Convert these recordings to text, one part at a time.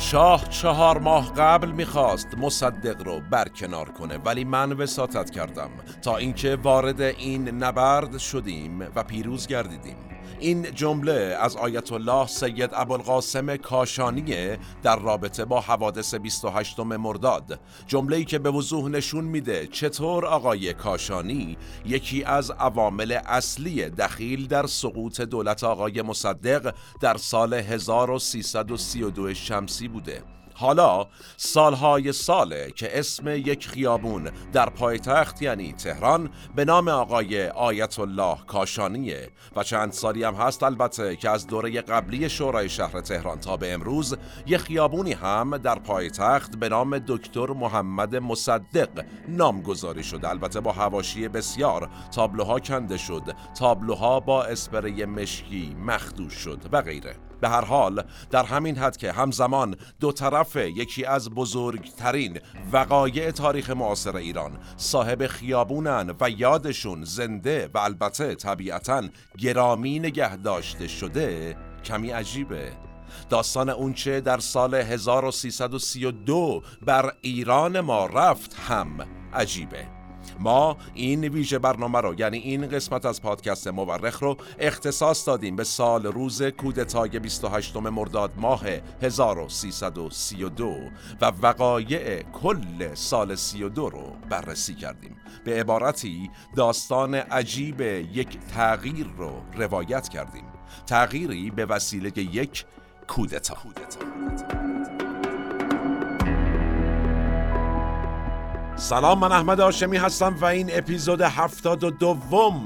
شاه 4 ماه قبل میخواست مصدق رو برکنار کنه، ولی من وساطت کردم تا اینکه وارد این نبرد شدیم و پیروز گردیدیم. این جمله از آیت الله سید ابوالقاسم کاشانی در رابطه با حوادث 28 مرداد، جمله‌ای که به وضوح نشون میده چطور آقای کاشانی یکی از عوامل اصلی دخیل در سقوط دولت آقای مصدق در سال 1332 شمسی بوده. حالا سالهای ساله که اسم یک خیابون در پایتخت یعنی تهران به نام آقای آیت الله کاشانیه و چند سالی هم هست البته که از دوره قبلی شورای شهر تهران تا به امروز یک خیابونی هم در پایتخت به نام دکتر محمد مصدق نامگذاری شد، البته با حواشی بسیار. تابلوها کنده شد، تابلوها با اسپری مشکی مخدوش شد و غیره. به هر حال در همین حد که همزمان دو طرف یکی از بزرگترین وقایع تاریخ معاصر ایران صاحب خیابونن و یادشون زنده و البته طبیعتاً گرامی نگه داشته شده، کمی عجیبه. داستان اونچه در سال 1332 بر ایران ما رفت هم عجیبه. ما این ویژه برنامه رو، یعنی این قسمت از پادکست مورخ رو، اختصاص دادیم به سال روز کودتای 28 مرداد ماه 1332 و وقایع کل سال 32 رو بررسی کردیم. به عبارتی داستان عجیب یک تغییر رو روایت کردیم، تغییری به وسیله یک کودتا. سلام، من احمد هاشمی هستم و این اپیزود 72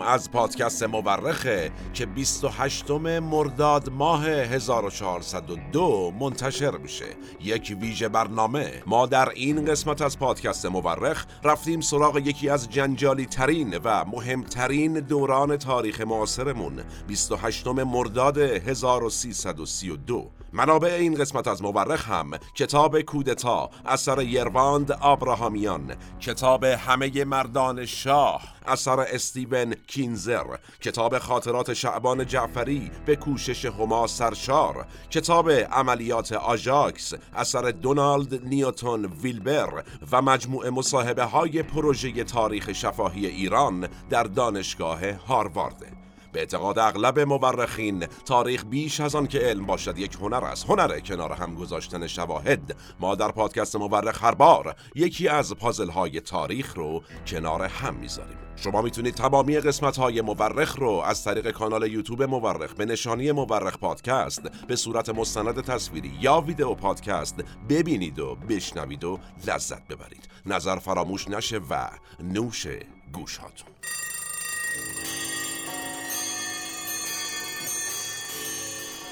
از پادکست مورخه که 28 مرداد ماه 1402 منتشر میشه. یک ویژه برنامه. ما در این قسمت از پادکست مورخ رفتیم سراغ یکی از جنجالی ترین و مهمترین دوران تاریخ معاصرمون، 28 مرداد 1332. منابع این قسمت از مورخ هم کتاب کودتا اثر یرواند آبراهامیان، کتاب همه مردان شاه اثر استیون کینزر، کتاب خاطرات شعبان جعفری به کوشش هما سرشار، کتاب عملیات آژاکس اثر دونالد نیوتون ویلبر و مجموعه مصاحبه های پروژه تاریخ شفاهی ایران در دانشگاه هاروارد. به اعتقاد اغلب مورخین، تاریخ بیش از آن که علم باشد یک هنر است، هنر کنار هم گذاشتن شواهد. ما در پادکست مورخ هر بار یکی از پازل‌های تاریخ رو کنار هم می‌ذاریم. شما میتونید تمامی قسمت‌های مورخ رو از طریق کانال یوتیوب مورخ به نشانی مورخ پادکست به صورت مستند تصویری یا ویدیو پادکست ببینید و بشنوید و لذت ببرید. نظر فراموش نشه و نوش گوش هاتون.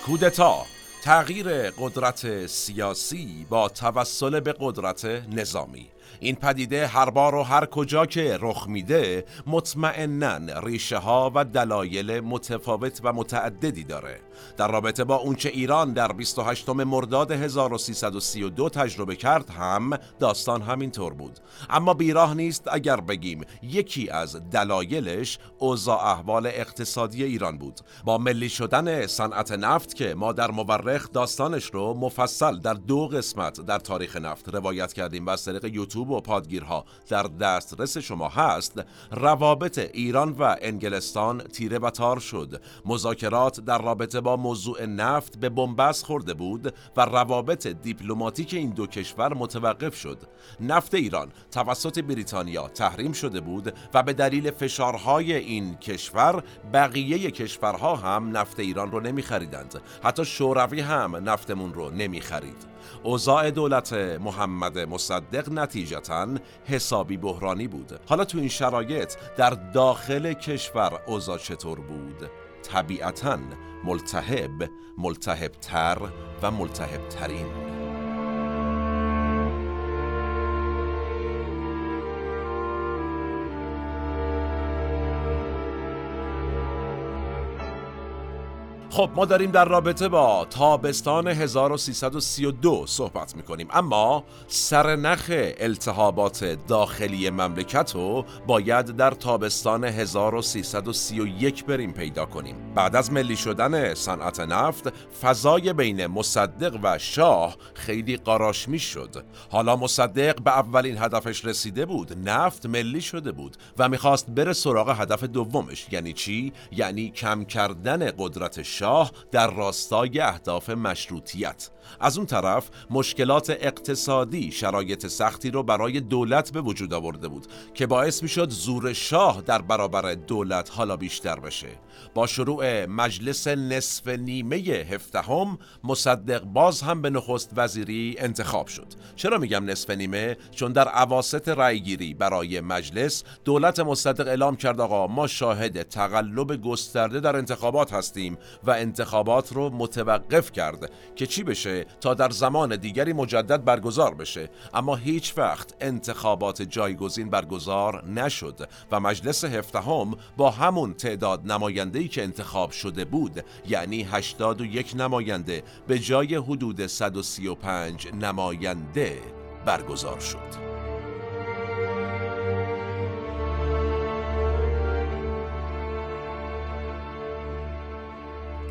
کودتا، تغییر قدرت سیاسی با توسل به قدرت نظامی. این پدیده هر بار و هر کجا که رخ میده مطمئناً ریشه ها و دلایل متفاوت و متعددی داره. در رابطه با اونچه ایران در 28 مرداد 1332 تجربه کرد هم داستان همینطور بود. اما بیراه نیست اگر بگیم یکی از دلایلش اوضاع احوال اقتصادی ایران بود. با ملی شدن صنعت نفت که ما در مورخ داستانش رو مفصل در 2 قسمت در تاریخ نفت روایت کردیم و از طریق یوتیوب و پادگیرها در دسترس شما هست، روابط ایران و انگلستان تیره و تار شد. مذاکرات در رابطه با موضوع نفت به بنبست خورده بود و روابط دیپلماتیک این 2 کشور متوقف شد. نفت ایران توسط بریتانیا تحریم شده بود و به دلیل فشارهای این کشور بقیه کشورها هم نفت ایران رو نمی خریدند. حتی شوروی هم نفتمون رو نمی خرید. اوضاع دولت محمد مصدق نتیجتاً حسابی بحرانی بود. حالا تو این شرایط در داخل کشور اوضاع چطور بود؟ طبیعتاً ملتهب، ملتهبتر و ملتهبترین. خب ما داریم در رابطه با تابستان 1332 صحبت میکنیم، اما سرنخ التهابات داخلی مملکت رو باید در تابستان 1331 بریم پیدا کنیم. بعد از ملی شدن صنعت نفت، فضای بین مصدق و شاه خیلی قاراشمی شد. حالا مصدق به اولین هدفش رسیده بود، نفت ملی شده بود و میخواست بره سراغ هدف دومش. یعنی چی؟ یعنی کم کردن قدرت شاه در راستای اهداف مشروطیت. از اون طرف مشکلات اقتصادی شرایط سختی رو برای دولت به وجود آورده بود که باعث میشد زور شاه در برابر دولت حالا بیشتر بشه. با شروع مجلس نصف نیمه 17 مصدق باز هم به نخست وزیری انتخاب شد. چرا میگم نصف نیمه؟ چون در اواسط رأیگیری برای مجلس دولت مصدق اعلام کرد آقا ما شاهد تقلب گسترده در انتخابات هستیم و انتخابات رو متوقف کرد که چی بشه؟ تا در زمان دیگری مجدد برگزار بشه. اما هیچ وقت انتخابات جایگزین برگزار نشد و مجلس هفدهم با همون تعداد نماینده‌ای که انتخاب شده بود، یعنی 81 نماینده به جای حدود 135 نماینده برگزار شد.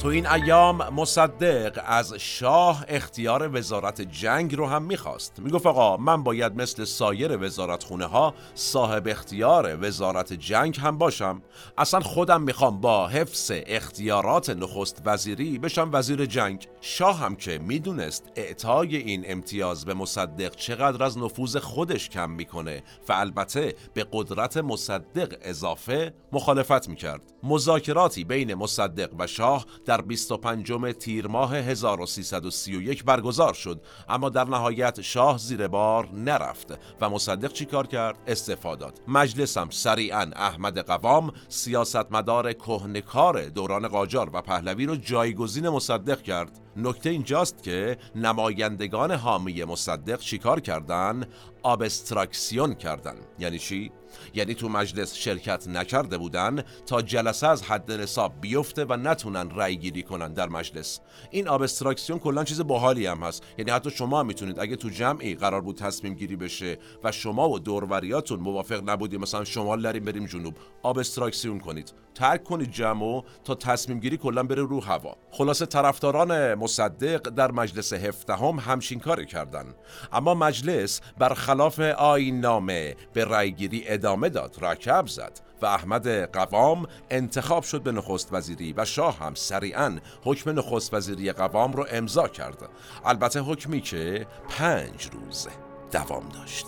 تو این ایام مصدق از شاه اختیار وزارت جنگ رو هم میخواست. میگفت آقا من باید مثل سایر وزارتخونه ها صاحب اختیار وزارت جنگ هم باشم. اصلا خودم میخوام با حفظ اختیارات نخست وزیری بشم وزیر جنگ. شاه هم که میدونست اعطای این امتیاز به مصدق چقدر از نفوذ خودش کم میکنه و البته به قدرت مصدق اضافه، مخالفت میکرد. مذاکراتی بین مصدق و شاه در 25 تیر ماه 1331 برگزار شد، اما در نهایت شاه زیر بار نرفت و مصدق چی کار کرد؟ استعفا داد. مجلس هم سریعا احمد قوام، سیاستمدار کهنه‌کار دوران قاجار و پهلوی رو جایگزین مصدق کرد. نکته اینجاست که نمایندگان حامی مصدق چیکار کردن؟ آبستراکسیون کردن. یعنی چی؟ یعنی تو مجلس شرکت نکرده بودن تا جلسه از حد نصاب بیفته و نتونن رأی گیری کنن در مجلس. این آبستراکسیون کلا چیز باحالی هم هست، یعنی حتی شما میتونید اگه تو جمعی قرار بود تصمیم گیری بشه و شما و دوروریاتون موافق نبودید، مثلا شمال بریم جنوب، آبستراکسیون کنید، ترک کنید جمعو تا تصمیم گیری کلا بره رو هوا. خلاصه طرفداران مصدق در مجلس هفدهم همچین کاری کردن، اما مجلس برخلاف آیین نامه به رأی گیری ادامه داد، رکب زد و احمد قوام انتخاب شد به نخست وزیری و شاه هم سریعاً حکم نخست وزیری قوام رو امضا کرد. البته حکمی که 5 روز دوام داشت.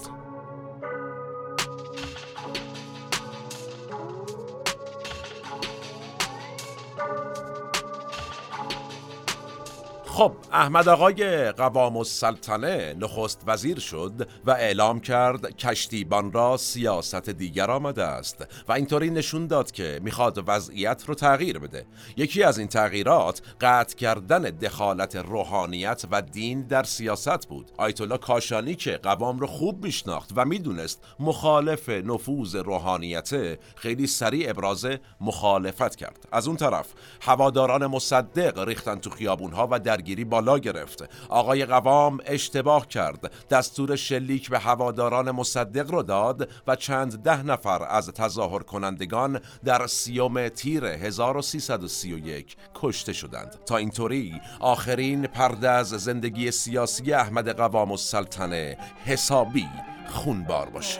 خب احمد آقای قوام السلطنه نخست وزیر شد و اعلام کرد کشتیبان را سیاست دیگر آمده است و اینطوری نشون داد که میخواد وضعیت رو تغییر بده. یکی از این تغییرات قطع کردن دخالت روحانیت و دین در سیاست بود. آیت الله کاشانی که قوام رو خوب میشناخت و میدونست مخالف نفوذ روحانیته، خیلی سریع ابراز مخالفت کرد. از اون طرف هواداران مصدق ریختن تو خیابونها و در گیری بالا گرفت. آقای قوام اشتباه کرد، دستور شلیک به هواداران مصدق رو داد و چند ده نفر از تظاهر کنندگان در 30 تیر 1331 کشته شدند تا اینطوری آخرین پرده از زندگی سیاسی احمد قوام السلطنه حسابی خونبار باشه.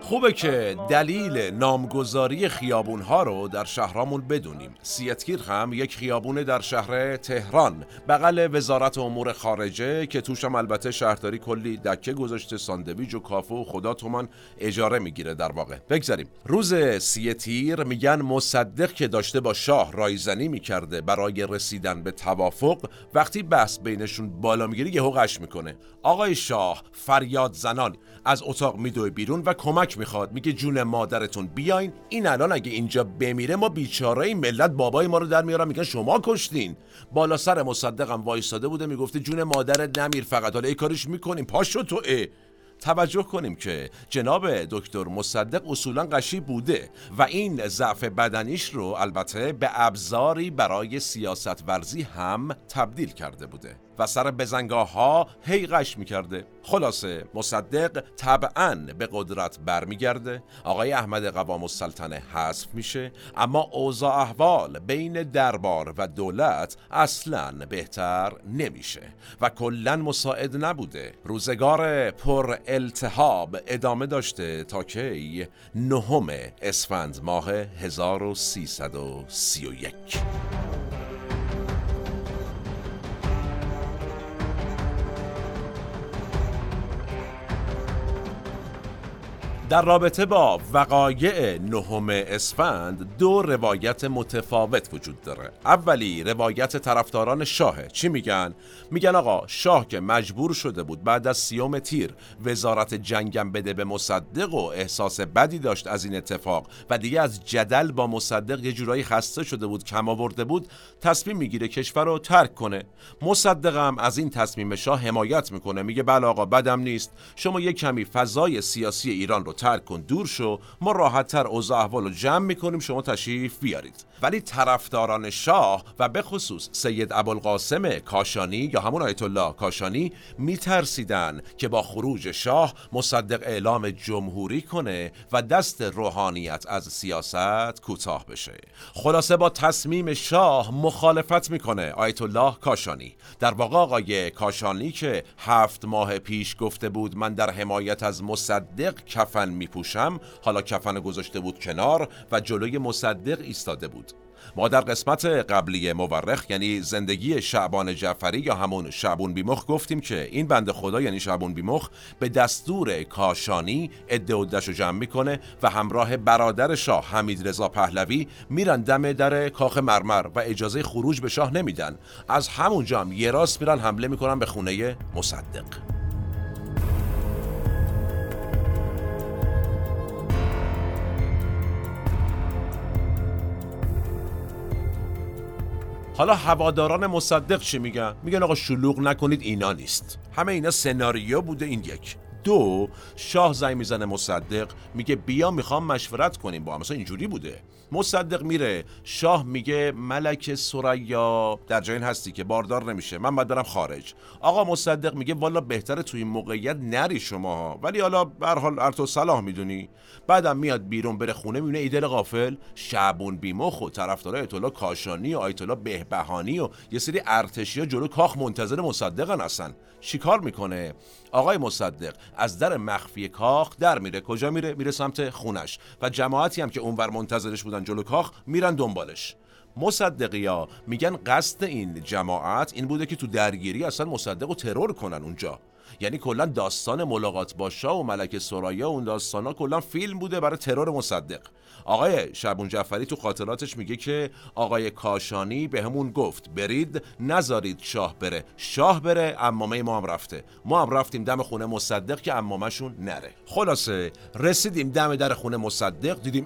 خوبه که دلیل نامگذاری خیابون‌ها رو در شهرامون بدونیم. 30 تیر هم یک خیابون در شهر تهران بغل وزارت امور خارجه که توش هم البته شهرداری کلی دکه گذاشته، ساندویج و کافه و خدا تومان اجاره میگیره در واقع. بگذاریم روز 30 تیر میگن مصدق که داشته با شاه رایزنی میکرده برای رسیدن به توافق، وقتی بحث بینشون بالا میگیره یهو قش میکنه. آقای شاه فریاد زنان از اتاق میدوه بیرون و کمک کمک میخواد، میگه جون مادرتون بیاین، این الان اگه اینجا بمیره ما بیچاره ملت بابای ما رو در میارن میگن شما کشتین. بالا سر مصدقم وایساده بوده میگفته جون مادرت نمیر، فقط حالا این کارش میکنیم پاشو توئه. توجه کنیم که جناب دکتر مصدق اصولا قشی بوده و این ضعف بدنیش رو البته به ابزاری برای سیاست ورزی هم تبدیل کرده بوده و سر بزنگاه ها هی قش میکرده. خلاصه مصدق طبعاً به قدرت برمیگرده، آقای احمد قوام السلطنه حذف میشه، اما اوضاع احوال بین دربار و دولت اصلاً بهتر نمیشه و کلاً مساعد نبوده. روزگار پر التهاب ادامه داشته تا که 9 اسفند ماه 1331 در رابطه با وقایع 9 اسفند دو روایت متفاوت وجود داره. اولی روایت طرفداران شاهه. چی میگن؟ میگن آقا شاه که مجبور شده بود بعد از 30 تیر وزارت جنگم بده به مصدق و احساس بدی داشت از این اتفاق و دیگه از جدل با مصدق یه جورایی خسته شده بود، کم آورده بود، تصمیم میگیره کشور رو ترک کنه. مصدق هم از این تصمیم شاه حمایت میکنه، میگه بله آقا بدم نیست، شما یه کمی فضای سیاسی ایران رو ترک کن، دور شو، ما راحت‌تر اوضاع احوال رو جمع می‌کنیم، شما تشریف بیارید. ولی طرفداران شاه و به خصوص سید ابوالقاسم کاشانی یا همون آیت الله کاشانی می‌ترسیدن که با خروج شاه مصدق اعلام جمهوری کنه و دست روحانیت از سیاست کوتاه بشه. خلاصه با تصمیم شاه مخالفت می‌کنه آیت الله کاشانی. در واقع آقای کاشانی که 7 ماه پیش گفته بود من در حمایت از مصدق کفن میپوشم، حالا کفن گذاشته بود کنار و جلوی مصدق ایستاده بود. ما در قسمت قبلی مورخ یعنی زندگی شعبان جعفری یا همون شعبون بیمخ گفتیم که این بنده خدا یعنی شعبون بیمخ به دستور کاشانی عده و دشو جمع میکنه و همراه برادر شاه حمید رضا پهلوی میرن دم در کاخ مرمر و اجازه خروج به شاه نمیدن. از همونجا هم یه راست میرن حمله میکنن به خونه مصدق. حالا هواداران مصدق چی میگن؟ میگن آقا شلوغ نکنید، اینا نیست، همه اینا سناریو بوده. این یک. دو، شاه زنگ میزنه مصدق میگه بیا میخوام مشورت کنیم با هم، مثلا اینجوری بوده. مصدق میره، شاه میگه ملک ثریا در جای هستی که باردار نمیشه، من باید برم خارج. آقا مصدق میگه والا بهتره توی این موقعیت نری شماها، ولی حالا به هر حال ارتو صلاح میدونی. بعدم میاد بیرون بره خونه، میبینه ایدل غافل شعبون بیمخ و طرفدارای آیت الله کاشانی و آیت الله بهبهانی و یه سری ارتشیا جلو کاخ منتظر مصدقن. اصلا چیکار میکنه؟ آقای مصدق از در مخفی کاخ در میره. کجا میره؟ میره سمت خونش و جماعتی هم که اونور منتظرش بودن جلو کاخ میرن دنبالش. مصدقیا میگن قصد این جماعت این بوده که تو درگیری اصلا مصدقو ترور کنن اونجا، یعنی کلا داستان ملاقات با شاه و ملک ثریا و اون داستانا کلا فیلم بوده برای ترور مصدق. آقای شعبان جعفری تو خاطراتش میگه که آقای کاشانی به همون گفت برید نذارید شاه بره، شاه بره عمامه ما هم رفته، ما هم رفتیم دم خونه مصدق که عمامشون نره. خلاصه رسیدیم دم در خونه مصدق، دیدیم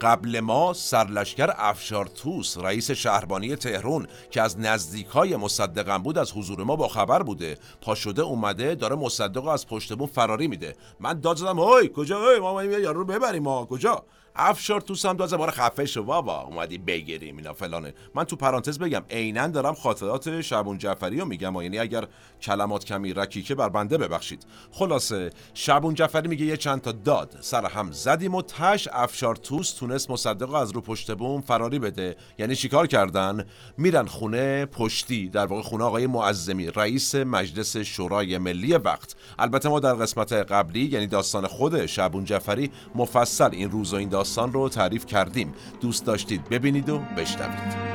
قبل ما سرلشکر افشارطوس رئیس شهربانی تهران که از نزدیکای مصدقم بود از حضور ما با خبر بوده، پا شده اومده داره مصدقو از پشت بوم فراری میده. من داد زدم هی کجا، هی ما یارو رو ببریم، ما کجا؟ افشارطوس هم داد زدم آره خفه شو بابا اومدی بگیریم اینا فلانه. من تو پرانتز بگم عیناً دارم خاطرات شعبان جعفری رو میگم، یعنی اگر کلمات کمی رکیکه بر بنده ببخشید. خلاصه شعبان جعفری میگه یه چند تا داد سر هم زدیم و تاش افشارطوس تونست مصدق از رو پشت بوم فراری بده. یعنی چیکار کردن؟ میرن خونه پشتی، در واقع خونه آقای معظمی رئیس مجلس شورای ملی وقت. البته ما در قسمت قبلی یعنی داستان خود شعبان جعفری مفصل این روز و این داستان رو تعریف کردیم، دوست داشتید ببینید و بشنوید.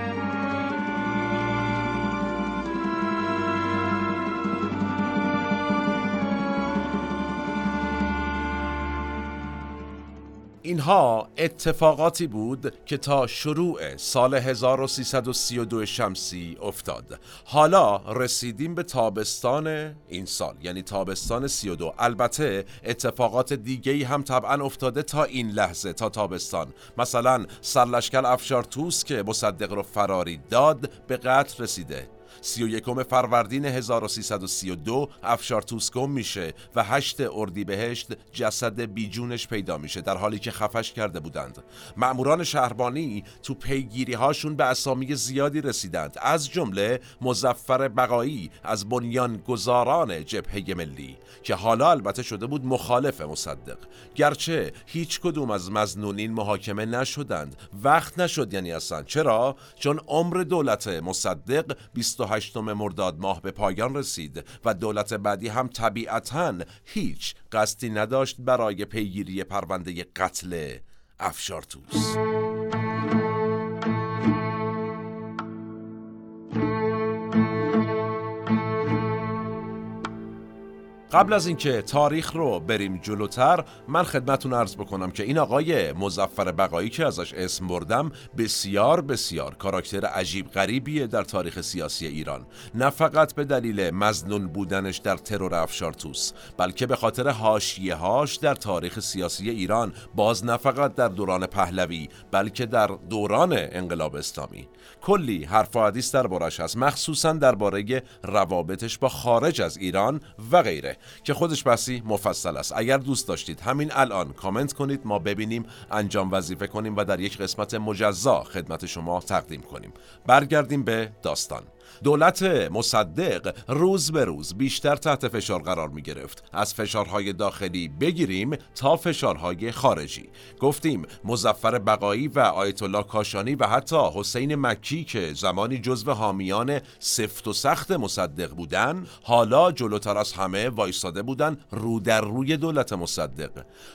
اینها اتفاقاتی بود که تا شروع سال 1332 شمسی افتاد. حالا رسیدیم به تابستان این سال، یعنی تابستان 32. البته اتفاقات دیگه‌ای هم طبعاً افتاده تا این لحظه، تا تابستان. مثلا سرلشکر افشارطوس که مصدق رو فراری داد به قتل رسیده. 31 فروردین 1332 افشارطوس گم میشه و 8 اردیبهشت جسد بیجونش پیدا میشه در حالی که خفش کرده بودند. مأموران شهربانی تو پیگیری هاشون به اسامی زیادی رسیدند، از جمله مظفر بقایی از بنیانگذاران جبهه ملی که حالا البته شده بود مخالف مصدق، گرچه هیچ کدوم از مظنونین محاکمه نشدند. وقت نشد یعنی اصلا. چرا؟ چون عمر دولت مصدق 28 مرداد ماه به پایان رسید و دولت بعدی هم طبیعتاً هیچ قصدی نداشت برای پیگیری پرونده قتل افشارطوس. قبل از اینکه تاریخ رو بریم جلوتر، من خدمتون عرض بکنم که این آقای مظفر بقایی که ازش اسم بردم بسیار بسیار کاراکتر عجیب غریبیه در تاریخ سیاسی ایران. نه فقط به دلیل مظنون بودنش در ترور افشارطوس، بلکه به خاطر حاشیه‌هاش در تاریخ سیاسی ایران، باز نه فقط در دوران پهلوی بلکه در دوران انقلاب اسلامی. کلی حرف و حدیث دربارش هست، مخصوصا درباره روابطش با خارج از ایران و غیره که خودش بسی مفصل است. اگر دوست داشتید همین الان کامنت کنید، ما ببینیم، انجام وظیفه کنیم و در یک قسمت مجزا خدمت شما تقدیم کنیم. برگردیم به داستان. دولت مصدق روز به روز بیشتر تحت فشار قرار می گرفت، از فشارهای داخلی بگیریم تا فشارهای خارجی. گفتیم مظفر بقایی و آیت الله کاشانی و حتی حسین مکی که زمانی جزو حامیان سفت و سخت مصدق بودن، حالا جلوتر از همه وایستاده بودن رو در روی دولت مصدق.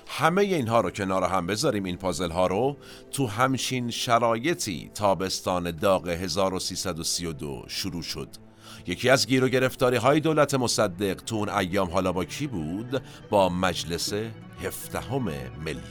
همه اینها رو کنار هم بذاریم، این پازل ها رو، تو همچین شرایطی تابستان داغ 1332 شروع شد. یکی از گیر و گرفتاری های دولت مصدق تو اون ایام حالا با کی بود؟ با مجلس 17م ملی.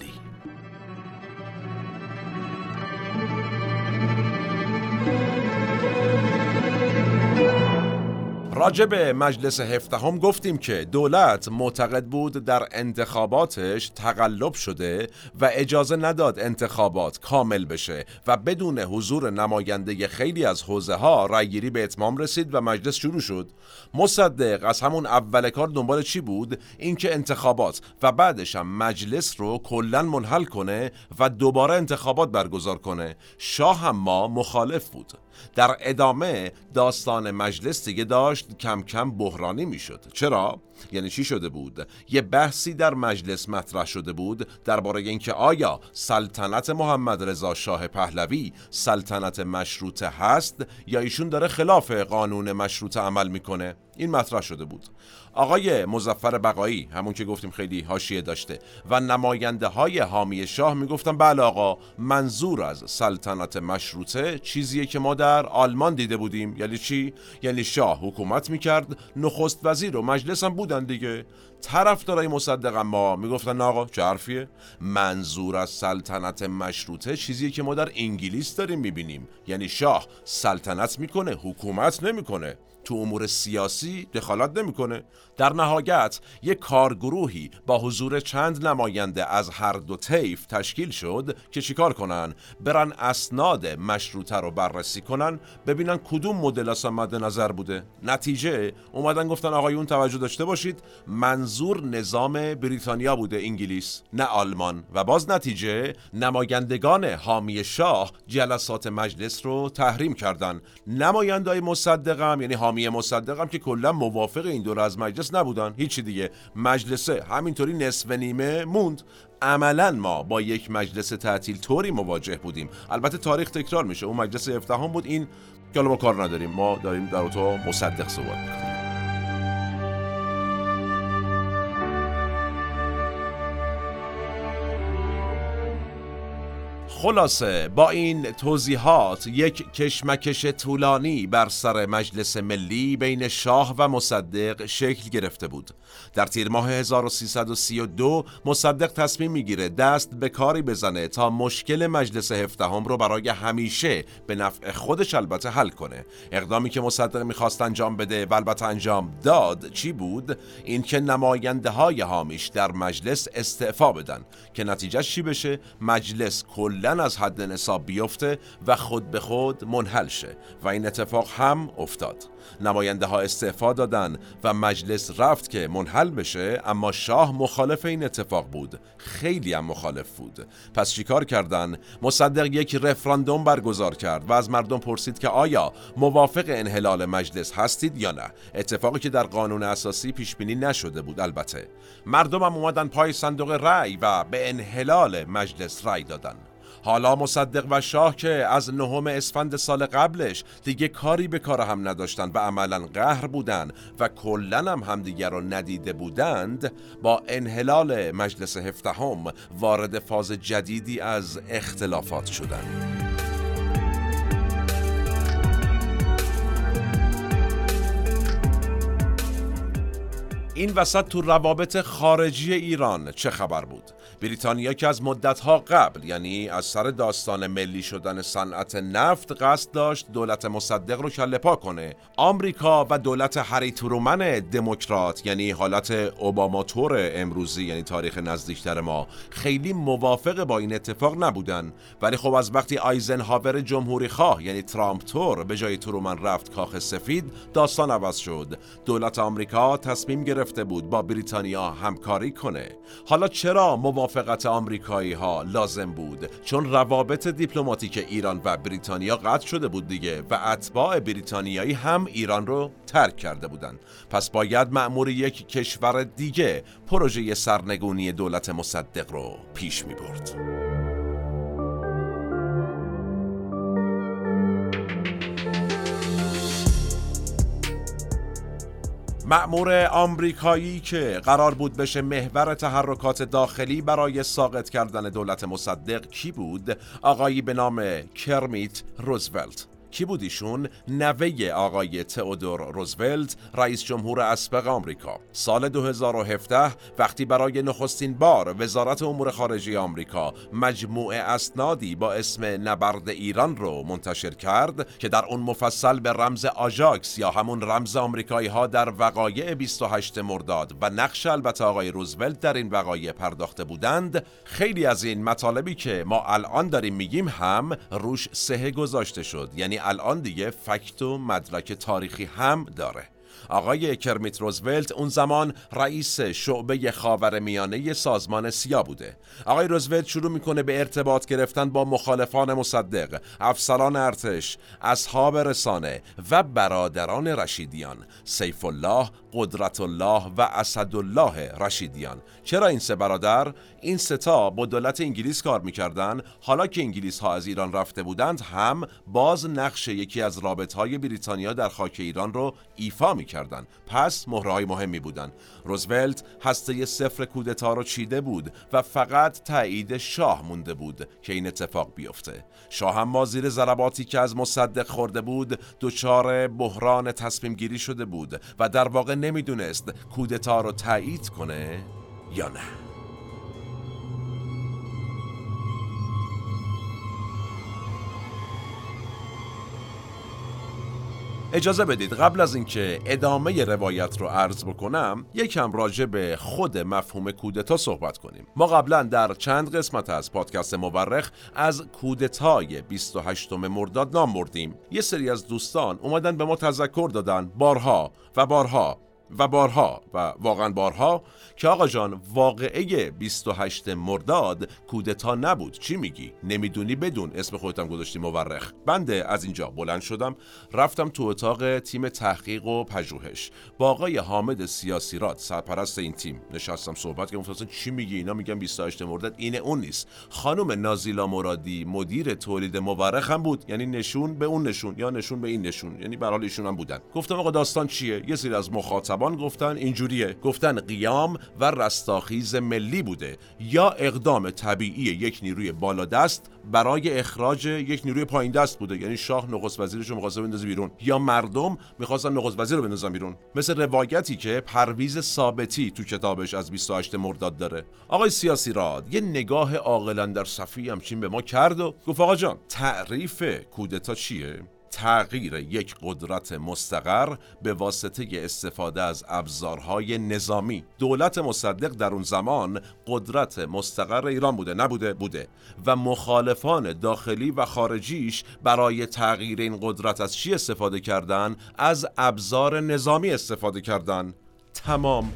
راجع به مجلس 17 گفتیم که دولت معتقد بود در انتخاباتش تقلب شده و اجازه نداد انتخابات کامل بشه و بدون حضور نماینده خیلی از حوزه ها رأی‌گیری به اتمام رسید و مجلس شروع شد. مصدق از همون اول کار دنبال چی بود؟ اینکه انتخابات و بعدش هم مجلس رو کلاً منحل کنه و دوباره انتخابات برگزار کنه. شاه هم ما مخالف بود. در ادامه داستان مجلس دیگه داشت کم کم بحرانی می شد. چرا؟ یعنی چی شده بود؟ یه بحثی در مجلس مطرح شده بود درباره اینکه آیا سلطنت محمد رضا شاه پهلوی سلطنت مشروطه هست یا ایشون داره خلاف قانون مشروطه عمل میکنه. این مطرح شده بود. آقای مظفر بقایی، همون که گفتیم خیلی حاشیه داشته، و نماینده های حامی شاه میگفتن بله آقا، منظور از سلطنت مشروطه چیزیه که ما در آلمان دیده بودیم. یعنی چی؟ یعنی شاه حکومت میکرد، نخست وزیر و مجلس هم بودن دیگه. طرفدارای مصدق اما میگفتن آقا چه حرفیه، منظور از سلطنت مشروطه چیزیه که ما در انگلیس داریم میبینیم، یعنی شاه سلطنت میکنه، حکومت نمیکنه، تو امور سیاسی دخالت نمیکنه. در نهایت یک کارگروهی با حضور چند نماینده از هر دو طیف تشکیل شد که چیکار کنن؟ برن اسناد مشروطه رو بررسی کنن، ببینن کدوم مدل اصلا مد نظر بوده. نتیجه اومدن گفتن آقایون توجه داشته باشید، منظور نظام بریتانیا بوده، انگلیس، نه آلمان. و باز نتیجه نمایندگان حامی شاه جلسات مجلس رو تحریم کردن. نمایندهای مصدقم، یعنی حامی مصدقم، که کلا موافق این دور از مجلس نبودن، هیچی دیگه. مجلس همینطوری نصف نیمه موند. عملا ما با یک مجلس تعطیل طوری مواجه بودیم. البته تاریخ تکرار میشه، اون مجلس 17 بود، این که الان ما کار نداریم، ما داریم در اتاق مصدق صحبت میکنیم. خلاصه با این توضیحات یک کشمکش طولانی بر سر مجلس ملی بین شاه و مصدق شکل گرفته بود. در تیر ماه 1332 مصدق تصمیم میگیره دست به کاری بزنه تا مشکل مجلس هفدهم رو برای همیشه به نفع خودش البته حل کنه. اقدامی که مصدق میخواست انجام بده و البته انجام داد چی بود؟ اینکه نماینده های حامیش در مجلس استعفا بدن که نتیجه چی بشه؟ مجلس کلن از حد نصاب بیفته و خود به خود منحل شه و این اتفاق هم افتاد. نماینده ها استعفا دادن و مجلس رفت که منحل بشه، اما شاه مخالف این اتفاق بود، خیلی هم مخالف بود. پس چیکار کردن؟ مصدق یک رفراندوم برگزار کرد و از مردم پرسید که آیا موافق انحلال مجلس هستید یا نه، اتفاقی که در قانون اساسی پیش بینی نشده بود. البته مردم هم اومدن پای صندوق رأی و به انحلال مجلس رأی دادن. حالا مصدق و شاه که از 9 اسفند سال قبلش دیگه کاری به کار هم نداشتن و عملاً قهر بودن و کلن هم همدیگر رو ندیده بودند، با انحلال مجلس هفدهم وارد فاز جدیدی از اختلافات شدند. این وسط تو روابط خارجی ایران چه خبر بود؟ بریتانیا که از مدتها قبل، یعنی از سر داستان ملی شدن صنعت نفت، قصد داشت دولت مصدق رو کله‌پا کنه. آمریکا و دولت هری ترومن دموکرات، یعنی حالت اوباماتور امروزی، یعنی تاریخ نزدیکتر ما، خیلی موافق با این اتفاق نبودن. ولی خب از وقتی آیزنهاور جمهوری خواه، یعنی ترامپ تور، به جای ترومن رفت کاخ سفید، داستان عوض شد. دولت آمریکا تصمیم گرفته بود با بریتانیا همکاری کنه. حالا چرا موافقت آمریکایی ها لازم بود؟ چون روابط دیپلماتیک ایران و بریتانیا قطع شده بود دیگه و اتباع بریتانیایی هم ایران رو ترک کرده بودن. پس باید مأمور یک کشور دیگه پروژه سرنگونی دولت مصدق رو پیش می برد. مأمور آمریکایی که قرار بود بشه محور تحرکات داخلی برای ساقط کردن دولت مصدق کی بود؟ آقایی به نام کرمیت روزولت. کی بود ایشون؟ نوه آقای تیودور روزولت، رئیس جمهور اسبق آمریکا. سال 2017 وقتی برای نخستین بار وزارت امور خارجه آمریکا مجموعه اسنادی با اسم نبرد ایران رو منتشر کرد که در اون مفصل به رمز آژاکس یا همون رمز آمریکایی‌ها در وقایع 28 مرداد و نقش البته آقای روزولت در این وقایع پرداخته بودند، خیلی از این مطالبی که ما الان داریم میگیم هم روش سهه گذاشته شد. یعنی الان دیگه فکت و مدرک تاریخی هم داره. آقای کرمیت روزولت اون زمان رئیس شعبه خاورمیانه سازمان سیا بوده. آقای روزولت شروع میکنه به ارتباط گرفتن با مخالفان مصدق، افسران ارتش، اصحاب رسانه و برادران رشیدیان، سیف الله، قدرت الله و اسد الله رشیدیان. چرا این سه برادر؟ این سه تا با دولت انگلیس کار میکردن. حالا که انگلیس ها از ایران رفته بودند هم باز نقش یکی از رابط های بریتانیا در خاک ایران رو ایفا میکردن. پس مهرهای مهمی بودن. روزولت هسته صفر کودتا رو چیده بود و فقط تایید شاه مونده بود که این اتفاق بیفته. شاه هم ما زیر ضرباتی که از مصدق خورده بود دچار بحران تصمیم گیری شده بود و در واقع نمیدونست کودتا رو تایید کنه یا نه. اجازه بدید قبل از اینکه ادامه روایت رو عرض بکنم یکم راجع به خود مفهوم کودتا صحبت کنیم. ما قبلا در چند قسمت از پادکست مورخ از کودتای 28 مرداد نام بردیم. یه سری از دوستان اومدن به ما تذکر دادن بارها که آقا جان واقعه 28 مرداد کودتا نبود. چی میگی؟ نمیدونی بدون. اسم خودتم گذاشتی مورخ. بنده از اینجا بلند شدم رفتم تو اتاق تیم تحقیق و پژوهش. با آقای حامد سیاسی راد سرپرست این تیم نشستم صحبت کردم. گفتم چی میگی؟ اینا میگن 28 مرداد اینه اون نیست. خانم نازیلا مرادی مدیر تولید مورخ هم بود، یعنی نشون به اون نشون یا نشون به این نشون، یعنی به هر حال ایشون هم بودن. گفتم آقا داستان چیه؟ یه سری از مخاطب شعبان گفتن اینجوریه، گفتن قیام و رستاخیز ملی بوده یا اقدام طبیعی یک نیروی بالادست برای اخراج یک نیروی پایین دست بوده، یعنی شاه نخست وزیرشو می‌خواست بندازه بیرون یا مردم می‌خواستن نخست وزیر رو بندازن بیرون، مثل روایتی که پرویز ثابتی تو کتابش از 28 مرداد داره. آقای سیاسی راد یه نگاه عاقلانه در صفی همچین به ما کرد و گفت آقا جان، تعریف کودتا چیه؟ تغییر یک قدرت مستقر به واسطه استفاده از ابزارهای نظامی. دولت مصدق در اون زمان قدرت مستقر ایران بوده، نبوده؟ بوده. و مخالفان داخلی و خارجیش برای تغییر این قدرت از چی استفاده کردن؟ از ابزار نظامی استفاده کردن. تمام.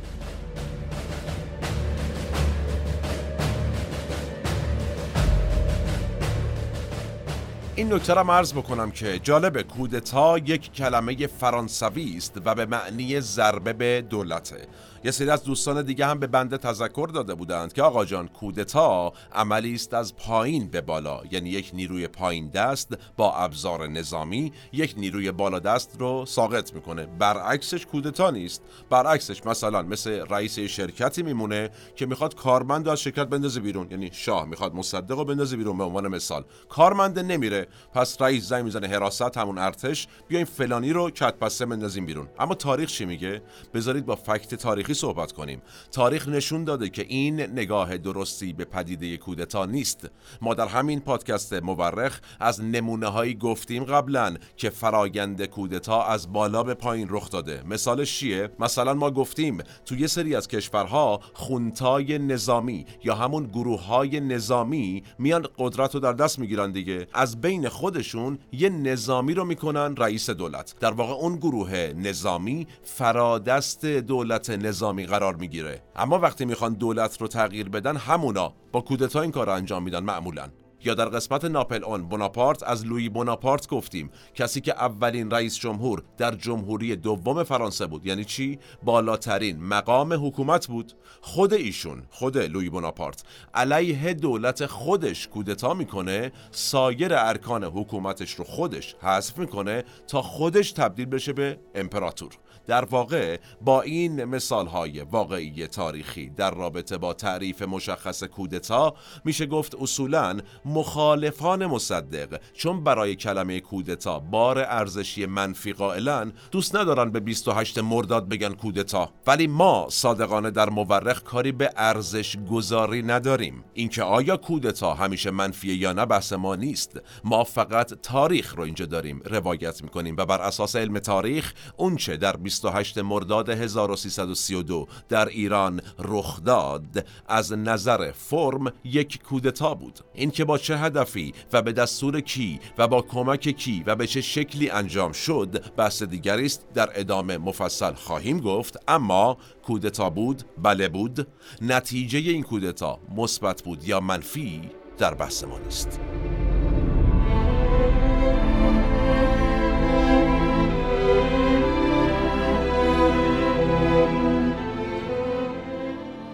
این نکته را عرض بکنم که جالب، کودتا یک کلمه فرانسوی است و به معنی ضربه به دولته. یه سری از دوستان دیگه هم به بنده تذکر داده بودند که آقا جان، کودتا عملی است از پایین به بالا، یعنی یک نیروی پایین دست با ابزار نظامی یک نیروی بالا دست رو ساقط میکنه. برعکسش کودتا نیست. برعکسش مثلا مثل رئیس شرکتی میمونه که میخواد کارمند از شرکت بندازه بیرون، یعنی شاه میخواد مصدق رو بندازه بیرون به عنوان مثال، کارمند نمیره، پس رئیس زنگ میزنه حراست، همون ارتش، بیاین فلانی رو کتپسته بندازیم بیرون. اما تاریخ چی میگه؟ بذارید با فکت تاریخی صحبت کنیم. تاریخ نشون داده که این نگاه درستی به پدیده کودتا نیست. ما در همین پادکست مورخ از نمونه‌هایی گفتیم قبلا که فرایند کودتا از بالا به پایین رخ داده. مثالش چیه؟ مثلا ما گفتیم تو یه سری از کشورها خونتای نظامی یا همون گروه‌های نظامی میان قدرت رو در دست میگیرن دیگه، از بین خودشون یه نظامی رو میکنن رئیس دولت. در واقع اون گروه نظامی فرادست دولت نظامی قرار میگیره. اما وقتی میخوان دولت رو تغییر بدن، همونا با کودتا این کار رو انجام میدن معمولاً. یا در قسمت ناپل آن بناپارت از لویی بناپارت گفتیم، کسی که اولین رئیس جمهور در جمهوری دوم فرانسه بود. یعنی چی؟ بالاترین مقام حکومت بود. خود ایشون، خود لویی بناپارت، علیه دولت خودش کودتا میکنه، سایر ارکان حکومتش رو خودش حذف میکنه تا خودش تبدیل بشه به امپراتور. در واقع با این مثال‌های واقعی تاریخی در رابطه با تعریف مشخص کودتا میشه گفت اصولاً مخالفان مصدق چون برای کلمه کودتا بار ارزشی منفی قائلن، دوست ندارن به 28 مرداد بگن کودتا. ولی ما صادقانه در مورخ کاری به ارزش گذاری نداریم. اینکه آیا کودتا همیشه منفیه یا نه بحث ما نیست. ما فقط تاریخ رو اینجا داریم روایت می‌کنیم و بر اساس علم تاریخ اونچه در 28 مرداد 1332 در ایران رخ داد از نظر فرم یک کودتا بود. این که با چه هدفی و به دستور کی و با کمک کی و به چه شکلی انجام شد بحث دیگری است، در ادامه مفصل خواهیم گفت. اما کودتا بود، بله بود. نتیجه این کودتا مثبت بود یا منفی در بحث ما نیست.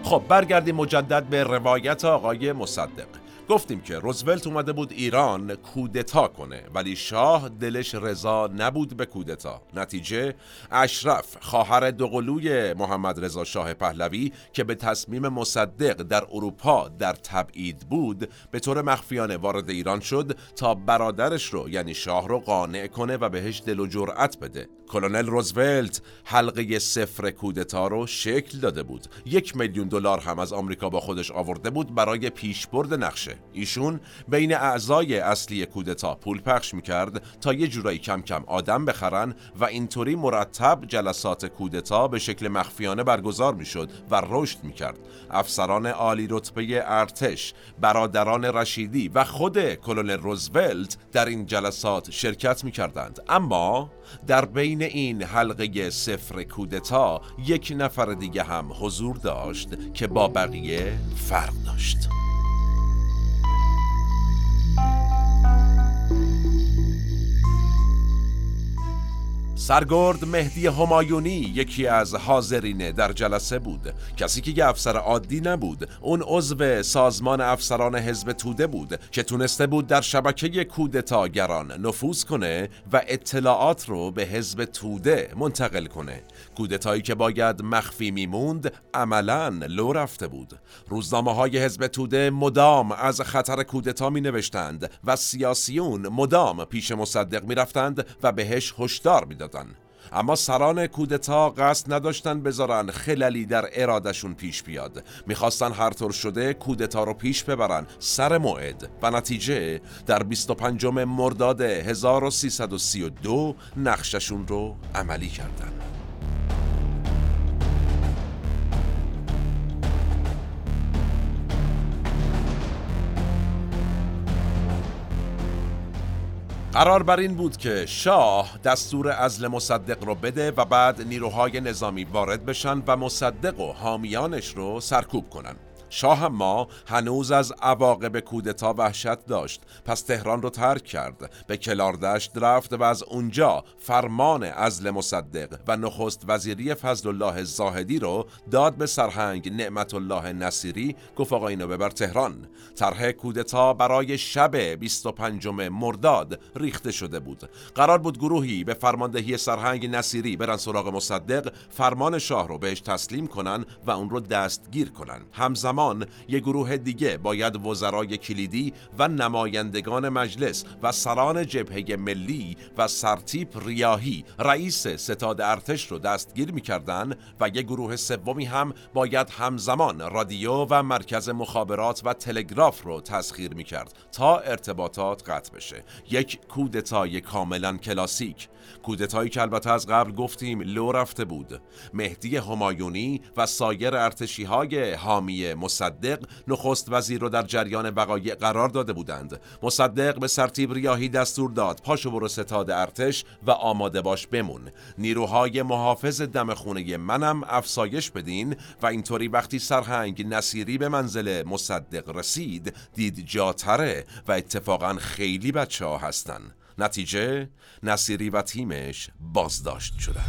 خب برگردیم مجدد به روایت آقای مصدق. گفتیم که روزولت اومده بود ایران کودتا کنه، ولی شاه دلش رضا نبود به کودتا. نتیجه، اشرف خواهر دوقلوی محمد رضا شاه پهلوی که به تصمیم مصدق در اروپا در تبعید بود، به طور مخفیانه وارد ایران شد تا برادرش رو، یعنی شاه رو، قانع کنه و بهش دل و جرأت بده. کلونل روزولت حلقه صفر کودتا رو شکل داده بود. $1,000,000 هم از آمریکا با خودش آورده بود برای پیشبرد نقشه. ایشون بین اعضای اصلی کودتا پول پخش میکرد تا یه جورایی کم کم آدم بخرن و اینطوری مرتب جلسات کودتا به شکل مخفیانه برگزار میشد و رشد میکرد. افسران عالی رتبه ارتش، برادران رشیدی و خود کلونل روزولت در این جلسات شرکت میکردند. اما در بین این حلقه صفر کودتا یک نفر دیگه هم حضور داشت که با بقیه فرق داشت. سرگرد مهدی همایونی یکی از حاضرین در جلسه بود، کسی که افسر عادی نبود، اون عضو سازمان افسران حزب توده بود که تونسته بود در شبکه کودتاگران نفوذ کنه و اطلاعات رو به حزب توده منتقل کنه. کودتایی که باید مخفی میموند عملاً لو رفته بود. روزنامه‌های حزب توده مدام از خطر کودتا مینوشتند و سیاسیون مدام پیش مصدق میرفتند و بهش هشدار میدادند. اما سران کودتا قصد نداشتن بذارن خللی در ارادشون پیش بیاد. میخواستن هر طور شده کودتا رو پیش ببرن سر موعد و نتیجه در 25 مرداد 1332 نقششون رو عملی کردن. قرار بر این بود که شاه دستور عزل مصدق رو بده و بعد نیروهای نظامی وارد بشن و مصدق و حامیانش رو سرکوب کنن. شاه اما هنوز از عواقب کودتا وحشت داشت، پس تهران رو ترک کرد، به کلاردشت رفت و از اونجا فرمان عزل مصدق و نخست وزیری فضل الله زاهدی رو داد به سرهنگ نعمت الله نصیری، گفت آقا اینو ببر تهران. طرح کودتا برای شب 25 مرداد ریخته شده بود. قرار بود گروهی به فرماندهی سرهنگ نصیری برن سراغ مصدق، فرمان شاه رو بهش تسلیم کنن و اون رو دستگیر کنن. همزمان یک گروه دیگه باید وزرای کلیدی و نمایندگان مجلس و سران جبهه ملی و سرتیپ ریاحی رئیس ستاد ارتش رو دستگیر می‌کردند و یک گروه سومی هم باید همزمان رادیو و مرکز مخابرات و تلگراف رو تسخیر می‌کرد تا ارتباطات قطع بشه. یک کودتای کاملا کلاسیک، کودتایی که البته از قبل گفتیم لو رفته بود. مهدی همایونی و سایر ارتشی‌های حامی مصدق نخست وزیر رو در جریان وقایع قرار داده بودند. مصدق به سرتیپ ریاحی دستور داد پاشو برو ستاد ارتش و آماده باش بمون، نیروهای محافظ دم خونه منم افسایش بدین. و اینطوری وقتی سرهنگ نصیری به منزل مصدق رسید دید جاتره و اتفاقا خیلی بچه ها هستن. نتیجه نصیری و تیمش بازداشت شدن.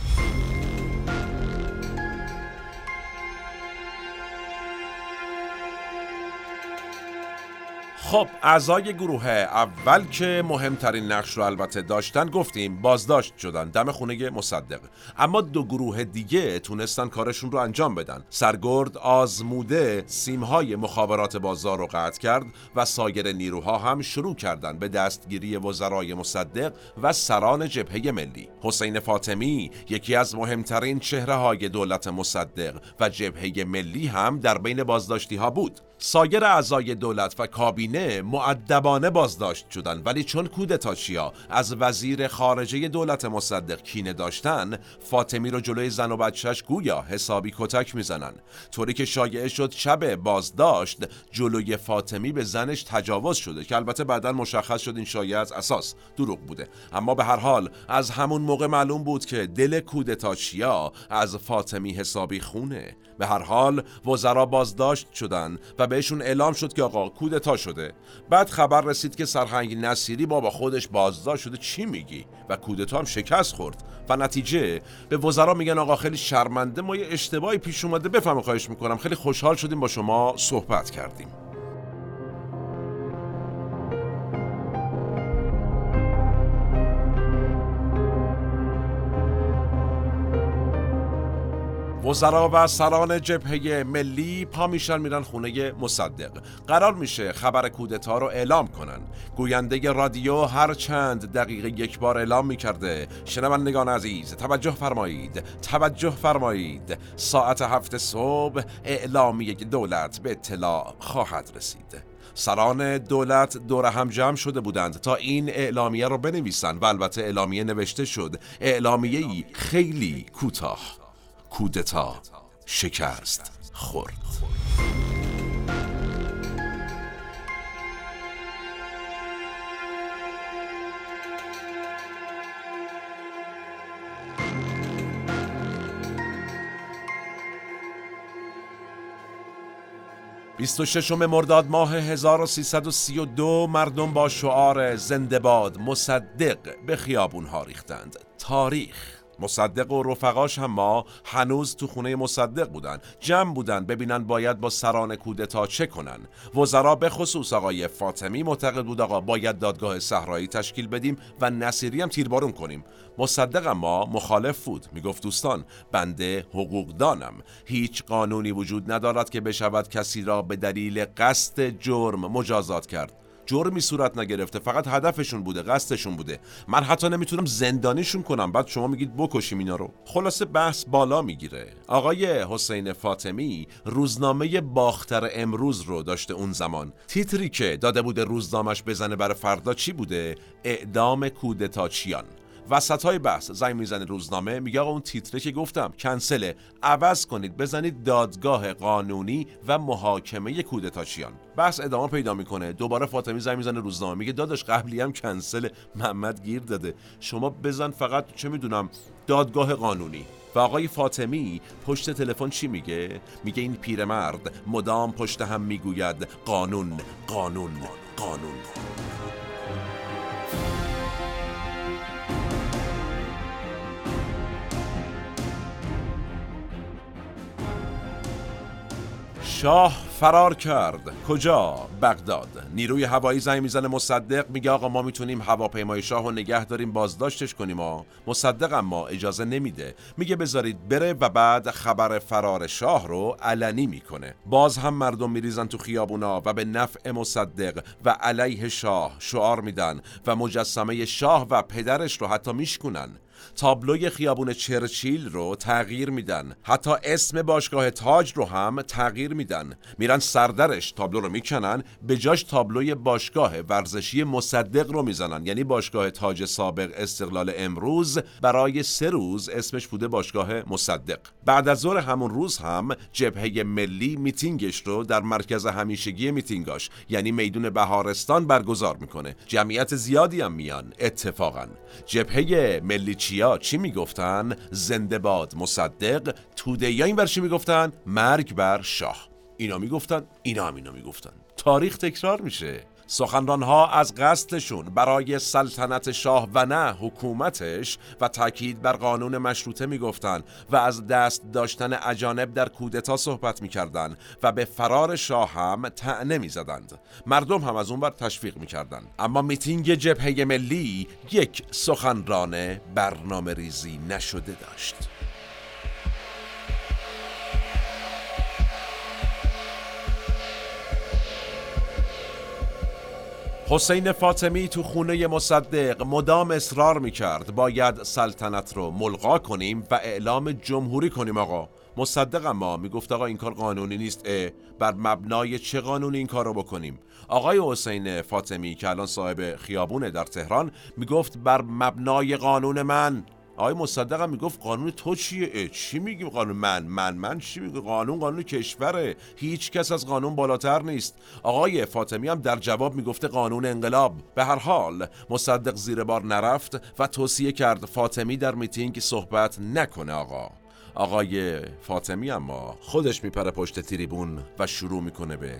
خب اعضای گروه اول که مهمترین نقش رو البته داشتن گفتیم بازداشت شدن دم خونه مصدق، اما دو گروه دیگه تونستن کارشون رو انجام بدن. سرگرد آزموده سیمهای مخابرات بازار رو قطع کرد و سایر نیروها هم شروع کردن به دستگیری وزرای مصدق و سران جبهه ملی. حسین فاطمی یکی از مهمترین چهره‌های دولت مصدق و جبهه ملی هم در بین بازداشتی‌ها بود. سایر اعضای دولت و کابینه مؤدبانه بازداشت شدن، ولی چون کودتاچیا از وزیر خارجه دولت مصدق کینه داشتن، فاطمی رو جلوی زن و بچهش گویا حسابی کتک میزنن، طوری که شایعه شد شب بازداشت جلوی فاطمی به زنش تجاوز شده که البته بعداً مشخص شد این شایعه از اساس دروغ بوده. اما به هر حال از همون موقع معلوم بود که دل کودتاچیا از فاطمی حسابی خونه. به هر حال وزرا بازداشت شدن و بهشون اعلام شد که آقا کودتا شده. بعد خبر رسید که سرهنگ نصیری بابا خودش بازداشت شده، چی میگی؟ و کودتا هم شکست خورد و نتیجه به وزرا میگن آقا خیلی شرمنده، ما یه اشتباهی پیش اومده، بفهم خواهش میکنم، خیلی خوشحال شدیم با شما صحبت کردیم. وزرا و سران جبهه ملی پا میشن میرن خونه مصدق. قرار میشه خبر کودتا رو اعلام کنن. گوینده رادیو هر چند دقیقه یک بار اعلام میکرده شنوندگان عزیز توجه فرمایید، توجه فرمایید، ساعت 7 صبح اعلامیه دولت به اطلاع خواهد رسید. سران دولت دور هم جمع شده بودند تا این اعلامیه رو بنویسن و البته اعلامیه نوشته شد، اعلامیه‌ای خیلی کوتاه. کودتا شکست خورد. بیست و ششم مرداد ماه 1332 مردم با شعار زنده باد مصدق به خیابون‌ها ریختند. تاریخ مصدق و رفقاش هم ما هنوز تو خونه مصدق بودن، جمع بودن ببینن باید با سران کودتا چه کنن. وزرا به خصوص آقای فاطمی معتقد بود آقا باید دادگاه صحرایی تشکیل بدیم و نصیری هم تیربارون کنیم. مصدق اما مخالف بود، میگفت دوستان بنده حقوقدانم، هیچ قانونی وجود ندارد که بشود کسی را به دلیل قصد جرم مجازات کرد. جرمی صورت نگرفته، فقط هدفشون بوده، قصدشون بوده. من حتی نمیتونم زندانیشون کنم، بعد شما میگید بکشیم اینا رو. خلاصه بحث بالا میگیره. آقای حسین فاطمی روزنامه باختر امروز رو داشته اون زمان. تیتری که داده بوده روزنامش بزنه برای فردا چی بوده؟ اعدام کودتاچیان. وسط های بحث زنگ میزنه روزنامه، میگه آقا اون تیتره که گفتم کنسله، عوض کنید، بزنید دادگاه قانونی و محاکمه کودتاچیان. بحث ادامه پیدا میکنه. دوباره فاطمی زنگ میزنه روزنامه، میگه داداش قبلی هم کنسله، محمد گیر داده، شما بزن فقط چه میدونم دادگاه قانونی. و آقای فاطمی پشت تلفن چی میگه؟ میگه این پیرمرد مدام پشت هم میگوید قانون قانون قانون. شاه فرار کرد. کجا؟ بغداد. نیروی هوایی زنگ میزنه مصدق، میگه آقا ما میتونیم هواپیمای شاه رو نگه داریم، بازداشتش کنیم. مصدق اما اجازه نمیده، میگه بذارید بره و بعد خبر فرار شاه رو علنی میکنه. باز هم مردم میریزن تو خیابونا و به نفع مصدق و علیه شاه شعار میدن و مجسمه شاه و پدرش رو حتی میشکنن. تابلوی خیابون چرچیل رو تغییر میدن، حتی اسم باشگاه تاج رو هم تغییر میدن. میرن سردرش تابلو رو میکنن، به جاش تابلوی باشگاه ورزشی مصدق رو میزنن. یعنی باشگاه تاج سابق استقلال امروز برای 3 روز اسمش بوده باشگاه مصدق. بعد از ظهر همون روز هم جبهه ملی میتینگش رو در مرکز همیشگی میتینگاش یعنی میدون بهارستان برگزار میکنه. جمعیت زیادی هم میان. اتفاقا جبهه ملی یا چی میگفتن؟ زنده باد مصدق. توده‌ای این بر چی میگفتن؟ مرگ بر شاه. اینا میگفتن، اینا هم اینا میگفتن. تاریخ تکرار میشه. سخنرانها از قصدشون برای سلطنت شاه و نه حکومتش و تاکید بر قانون مشروطه میگفتن و از دست داشتن اجانب در کودتا صحبت میکردن و به فرار شاه هم طعنه میزدند. مردم هم از اون بر تشویق میکردن. اما میتینگ جبهه ملی یک سخنران برنامه ریزی نشده داشت. حسین فاطمی تو خونه مصدق مدام اصرار میکرد باید سلطنت رو ملغا کنیم و اعلام جمهوری کنیم آقا. مصدق اما میگفت آقا این کار قانونی نیست. بر مبنای چه قانونی این کار رو بکنیم؟ آقای حسین فاطمی که الان صاحب خیابونه در تهران میگفت بر مبنای قانون من. آقای مصدق هم میگفت قانون تو چیه؟ چی میگی قانون من چی میگه؟ قانون کشوره، هیچ کس از قانون بالاتر نیست. آقای فاطمی هم در جواب میگفته قانون انقلاب. به هر حال مصدق زیر بار نرفت و توصیه کرد فاطمی در میتینگ صحبت نکنه آقا. آقای فاطمی اما خودش میپره پشت تریبون و شروع میکنه به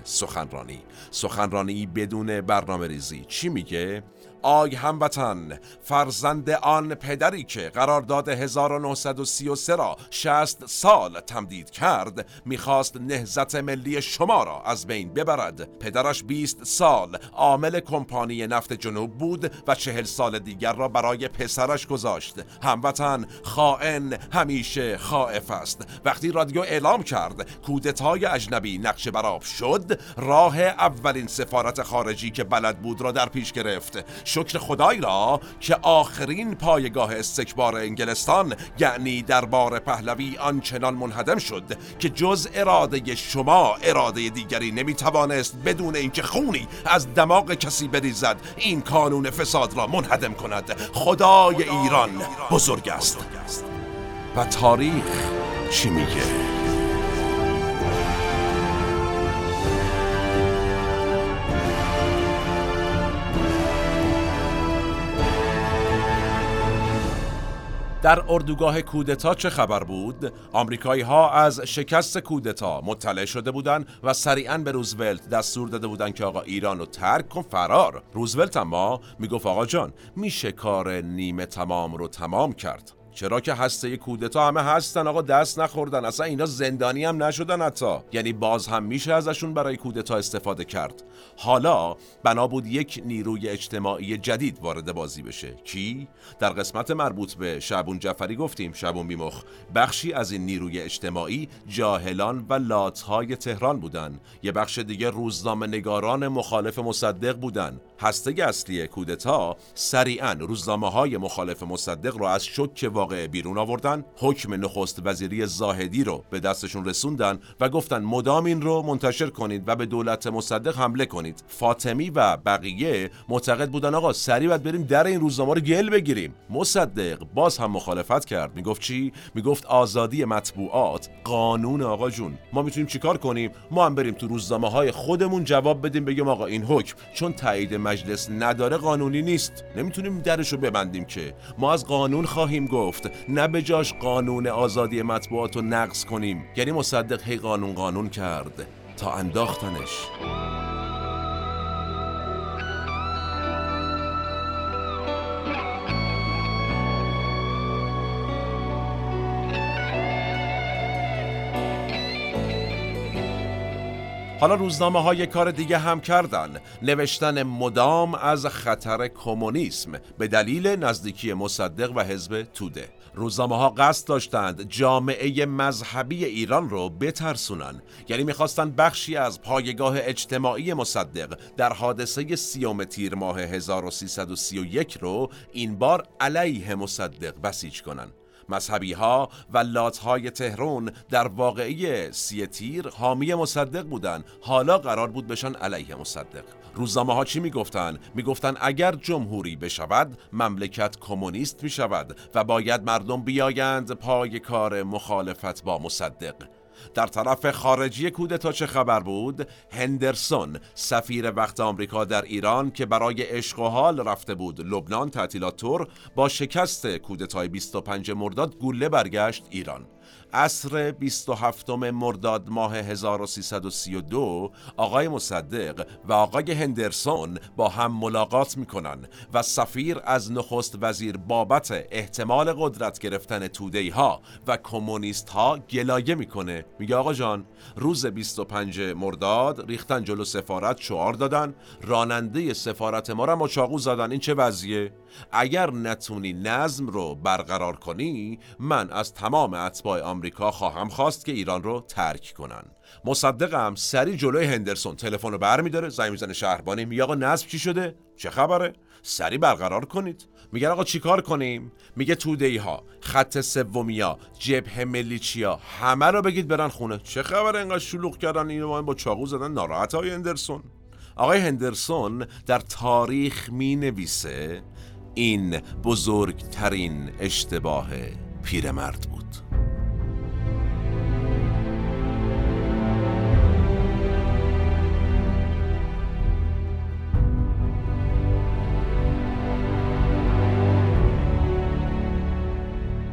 سخنرانی بدون برنامه ریزی. چی میگه؟ آی هموطن، فرزند آن پدری که قرارداد 1933 را 60 سال تمدید کرد میخواست نهضت ملی شما را از بین ببرد. پدرش 20 سال عامل کمپانی نفت جنوب بود و 40 سال دیگر را برای پسرش گذاشت. هموطن، خائن همیشه خائف است. وقتی رادیو اعلام کرد کودتای اجنبی نقش بر آب شد، راه اولین سفارت خارجی که بلد بود را در پیش گرفت. شکر خدای را که آخرین پایگاه استکبار انگلستان یعنی دربار پهلوی آنچنان منهدم شد که جز اراده شما اراده دیگری نمیتوانست بدون اینکه خونی از دماغ کسی بریزد این کانون فساد را منهدم کند. خدای ایران بزرگ است. و تاریخ چی میگه؟ در اردوگاه کودتا چه خبر بود؟ آمریکایی ها از شکست کودتا مطلع شده بودند و سریعاً به روزولت دستور داده بودند که آقا ایران رو ترک کن، فرار. روزولت اما میگفت آقا جان میشه کار نیمه تمام رو تمام کرد. چرا که هسته کودتا همه هستن آقا، دست نخوردن، اصلا اینا زندانی هم نشدن حتی، یعنی باز هم میشه ازشون برای کودتا استفاده کرد. حالا بنا بود یک نیروی اجتماعی جدید وارد بازی بشه. کی؟ در قسمت مربوط به شعبان جعفری گفتیم، شعبان بیمخ، بخشی از این نیروی اجتماعی جاهلان و لاتهای تهران بودن، یه بخش دیگه روزنامه‌نگاران مخالف مصدق بودن. هسته اصلی کودتا سریعاً روزنامه‌های مخالف مصدق رو از شوک واقع بیرون آوردن، حکم نخست وزیری زاهدی رو به دستشون رسوندن و گفتن مدام این رو منتشر کنید و به دولت مصدق حمله کنید. فاطمی و بقیه معتقد بودن آقا سریع باید بریم در این روزنامه رو گل بگیریم. مصدق باز هم مخالفت کرد. میگفت چی؟ میگفت آزادی مطبوعات قانون آقا جون، ما میتونیم چیکار کنیم؟ ما هم بریم تو روزنامه‌های خودمون جواب بدیم، بگیم آقا این حکم چون تایید مجلس نداره قانونی نیست، نمیتونیم درشو ببندیم که ما از قانون خواهیم گفت، نه به جاش قانون آزادی مطبوعات رو نقض کنیم. یعنی مصدق هی قانون کرد تا انداختنش. حالا روزنامه ها یک کار دیگه هم کردن، نوشتن مدام از خطر کمونیسم به دلیل نزدیکی مصدق و حزب توده. روزنامه ها قصد داشتند جامعه مذهبی ایران رو بترسونن، یعنی میخواستن بخشی از پایگاه اجتماعی مصدق در حادثه 30 تیر ماه 1331 رو این بار علیه مصدق بسیج کنن. مذهبی ها و لاتهای تهران در واقعه 30 تیر حامی مصدق بودن، حالا قرار بود بشن علیه مصدق. روزنامه ها چی میگفتن؟ میگفتن اگر جمهوری بشود مملکت کمونیست میشود و باید مردم بیایند پای کار مخالفت با مصدق. در طرف خارجی کودتا چه خبر بود؟ هندرسون، سفیر وقت آمریکا در ایران که برای عشق و حال رفته بود لبنان تعطیلات تور، با شکست کودتای 25 مرداد گله برگشت ایران. عصر 27 مرداد ماه 1332 آقای مصدق و آقای هندرسون با هم ملاقات میکنن و سفیر از نخست وزیر بابت احتمال قدرت گرفتن توده‌ای ها و کمونیست ها گلایه میکنه. میگه آقا جان روز 25 مرداد ریختن جلو سفارت شعار دادن، راننده سفارت ما را چاقو زدن، این چه وضعیه؟ اگر نتونی نظم رو برقرار کنی من از تمام اتباع آمریکا خواهم خواست که ایران رو ترک کنن. مصدق هم سری جلوی هندرسون تلفن رو برمی‌داره، زنگ می‌زنه شهربانی، میگه آقا نظم چی شده؟ چه خبره؟ سری برقرار کنید. میگن آقا چیکار کنیم؟ میگه توده‌ای ها، خط سومیا، جبهه ملیچیا، همه رو بگید برن خونه. چه خبره انقدر شلوغ کردن اینو با چاقو زدن؟ ناراحت های هندرسون. آقای هندرسون در تاریخ می‌نویسه این بزرگترین اشتباه پیرمرد بود.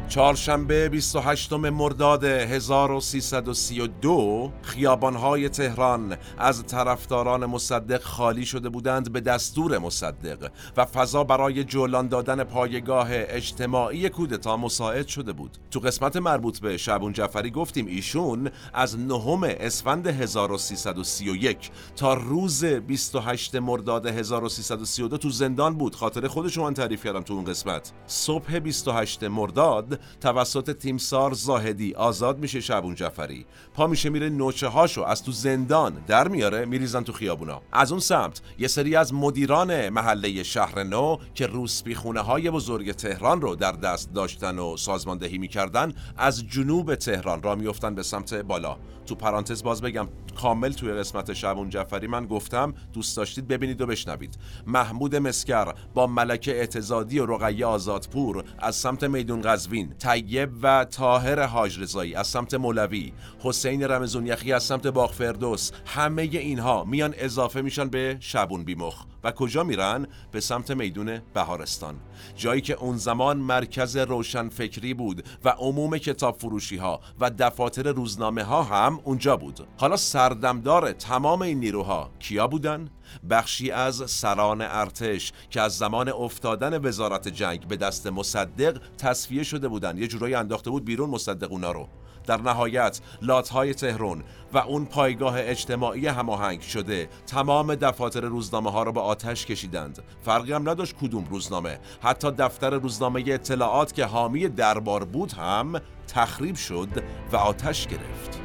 چهارشنبه 28 مرداد 1332 خیابان‌های تهران از طرفداران مصدق خالی شده بودند به دستور مصدق و فضا برای جولان دادن پایگاه اجتماعی کودتا مساعد شده بود. تو قسمت مربوط به شعبان جعفری گفتیم ایشون از 9 اسفند 1331 تا روز 28 مرداد 1332 تو زندان بود. خاطر خودشو من تعریف کردم تو اون قسمت. صبح 28 مرداد توسط تیمسار زاهدی آزاد میشه شعبان جعفری، پا میشه میره نوچه هاشو از تو زندان در میاره، میریزن تو خیابونا. از اون سمت یه سری از مدیران محله شهر نو که روسپیخونه های بزرگ تهران رو در دست داشتن و سازماندهی میکردن از جنوب تهران را میفتن به سمت بالا. تو پرانتز باز بگم کامل توی قسمت شعبان جعفری من گفتم، دوست داشتید ببینید و بشنوید. محمود مسکر با ملکه اعتزادی و رقیه آزادپور از سمت میدون قزوین، طیب و طاهر حاج رضایی از سمت مولوی، حسین رمزونیخی از سمت باغ فردوس، همه اینها میان اضافه میشن به شعبان بیمخ و کجا میرن؟ به سمت میدون بهارستان، جایی که اون زمان مرکز روشنفکری بود و عموم کتاب فروشی ها و دفاتر روزنامه ها هم اونجا بود. حالا سردمدار تمام این نیروها کیا بودن؟ بخشی از سران ارتش که از زمان افتادن وزارت جنگ به دست مصدق تصفیه شده بودند، یه جورایی انداخته بود بیرون مصدق اونا رو. در نهایت لات‌های تهران و اون پایگاه اجتماعی هماهنگ شده تمام دفاتر روزنامه ها رو به آتش کشیدند. فرقی هم نداشت کدوم روزنامه، حتی دفتر روزنامه اطلاعات که حامی دربار بود هم تخریب شد و آتش گرفت.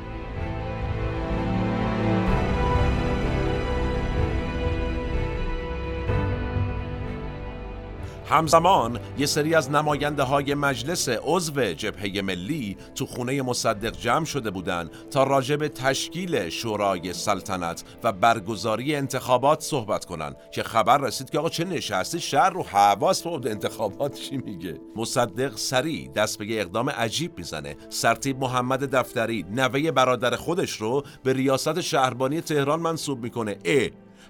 همزمان یه سری از نماینده‌های مجلس عضو جبهه ملی تو خونه مصدق جمع شده بودند تا راجع به تشکیل شورای سلطنت و برگزاری انتخابات صحبت کنن که خبر رسید که آقا چه نشستی شهر رو حواس بود انتخابات چی میگه. مصدق سریع دست به اقدام عجیب میزنه. سرتیپ محمد دفتری نوه برادر خودش رو به ریاست شهربانی تهران منصوب میکنه.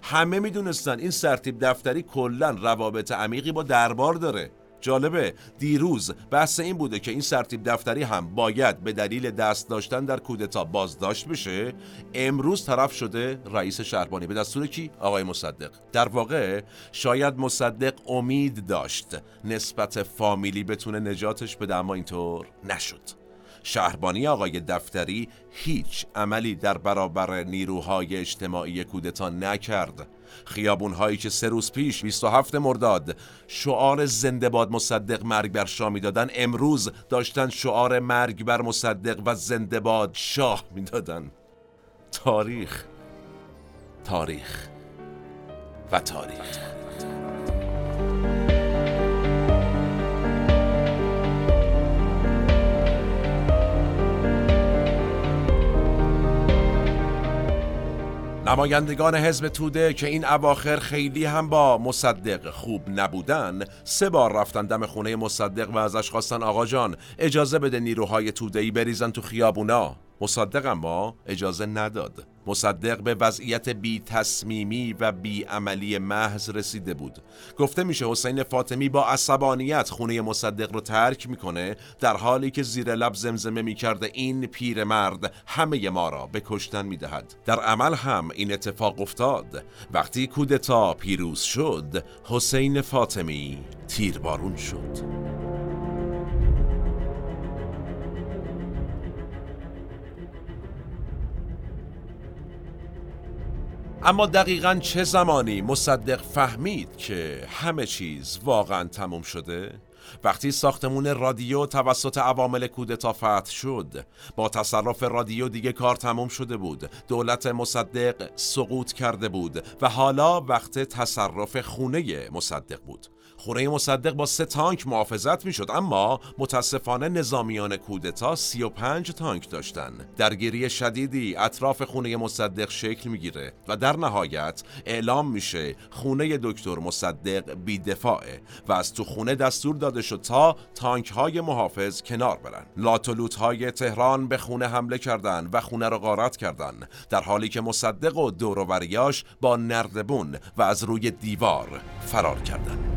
همه میدونستن این سرتیپ دفتری کلن روابط عمیقی با دربار داره. جالبه دیروز بحث این بوده که این سرتیپ دفتری هم باید به دلیل دست داشتن در کودتا بازداشت بشه. امروز طرف شده رئیس شهربانی به دستور کی؟ آقای مصدق. در واقع شاید مصدق امید داشت نسبت فامیلی بتونه نجاتش بده، اما اینطور نشد. شهربانی آقای دفتری هیچ عملی در برابر نیروهای اجتماعی کودتا نکرد. خیابون‌هایی که سه روز پیش 27 مرداد شعار زنده باد مصدق مرگ بر شاه می‌دادن، امروز داشتن شعار مرگ بر مصدق و زنده باد شاه می‌دادن. تاریخ و تاریخ. نمایندگان حزب توده که این اواخر خیلی هم با مصدق خوب نبودن، سه بار رفتن دم خونه مصدق و ازش خواستن آقا جان اجازه بده نیروهای توده‌ای بریزن تو خیابونا. مصدق اما اجازه نداد. مصدق به وضعیت بی تصمیمی و بی عملی محض رسیده بود. گفته میشه حسین فاطمی با عصبانیت خونه مصدق رو ترک میکنه، در حالی که زیر لب زمزمه میکرده این پیرمرد همه ما را به کشتن میدهد. در عمل هم این اتفاق افتاد. وقتی کودتا پیروز شد، حسین فاطمی تیربارون شد. اما دقیقاً چه زمانی مصدق فهمید که همه چیز واقعاً تموم شده؟ وقتی ساختمون رادیو توسط عوامل کودتا فتح شد. با تصرف رادیو دیگه کار تموم شده بود. دولت مصدق سقوط کرده بود و حالا وقت تصرف خونه مصدق بود. خونه مصدق با 3 تانک محافظت میشد، اما متاسفانه نظامیان کودتا 35 تانک داشتن. درگیری شدیدی اطراف خونه مصدق شکل میگیره و در نهایت اعلام میشه خونه دکتر مصدق بی‌دفاعه و از تو خونه دستور داده شد تا تانک های محافظ کنار برن. لاتولوت های تهران به خونه حمله کردند و خونه را غارت کردند، در حالی که مصدق و دور و بریاش با نردبون و از روی دیوار فرار کردند.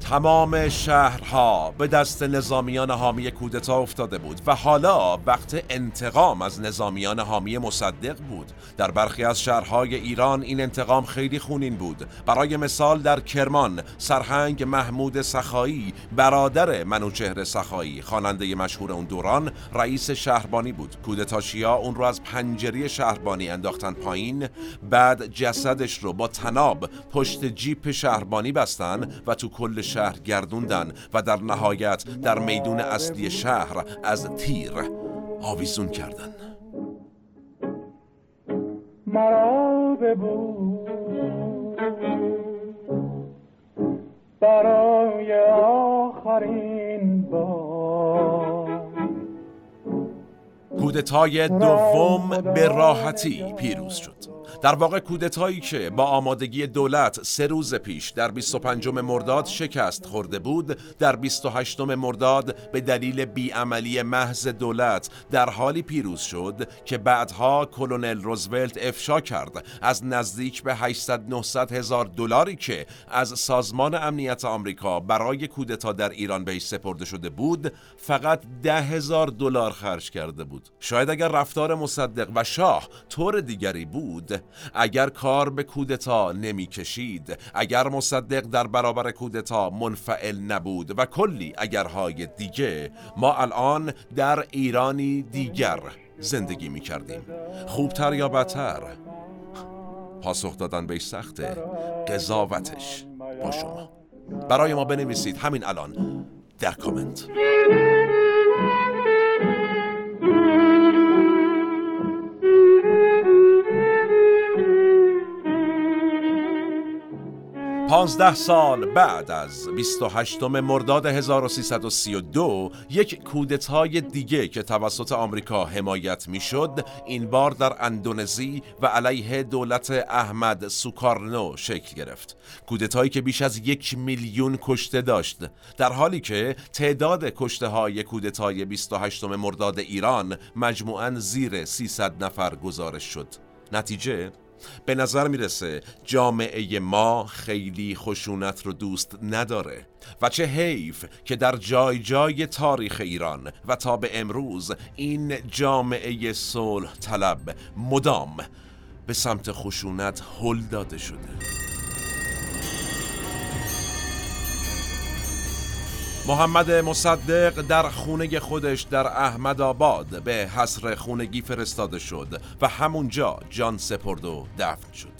تمام شهرها به دست نظامیان حامی کودتا افتاده بود و حالا وقت انتقام از نظامیان حامی مصدق بود. در برخی از شهرهای ایران این انتقام خیلی خونین بود. برای مثال در کرمان سرهنگ محمود سخایی، برادر منوچهر سخایی، خواننده مشهور اون دوران، رئیس شهربانی بود. کودتاشیا اون رو از پنجره شهربانی انداختن پایین، بعد جسدش رو با طناب پشت جیپ شهربانی بستن و تو کل شهر گردوندن و در نهایت در میدون اصلی شهر از تیر آویزون کردن. مرا ببود برای آخرین بار. کودتای دوم به راحتی پیروز شد. در واقع کودتایی که با آمادگی دولت 3 روز پیش در 25 مرداد شکست خورده بود، در 28 مرداد به دلیل بیعملی محض دولت در حالی پیروز شد که بعدها کلونل روزولت افشا کرد از نزدیک به 800-900 هزار دلاری که از سازمان امنیت آمریکا برای کودتا در ایران بهش سپرده شده بود، فقط 10 هزار دلار خرج کرده بود. شاید اگر رفتار مصدق و شاه طور دیگری بود، اگر کار به کودتا نمی کشید، اگر مصدق در برابر کودتا منفعل نبود و کلی اگرهای دیگه، ما الان در ایرانی دیگر زندگی می کردیم. خوبتر یا بدتر؟ پاسخ دادن بهش سخته. قضاوتش با شما. برای ما بنویسید همین الان در کامنت. پانزده سال بعد از 28 مرداد 1332 یک کودتای دیگه که توسط آمریکا حمایت میشد، این بار در اندونزی و علیه دولت احمد سوکارنو شکل گرفت. کودتایی که بیش از 1 میلیون کشته داشت، در حالی که تعداد کشته های کودتای 28 مرداد ایران مجموعاً زیر 300 نفر گزارش شد. نتیجه به نظر میرسه جامعه ما خیلی خشونت رو دوست نداره و چه حیف که در جای جای تاریخ ایران و تا به امروز این جامعه صلح طلب مدام به سمت خشونت هل داده شده. محمد مصدق در خونه خودش در احمد آباد به حصر خونگی فرستاده شد و همونجا جان سپرد و دفن شد.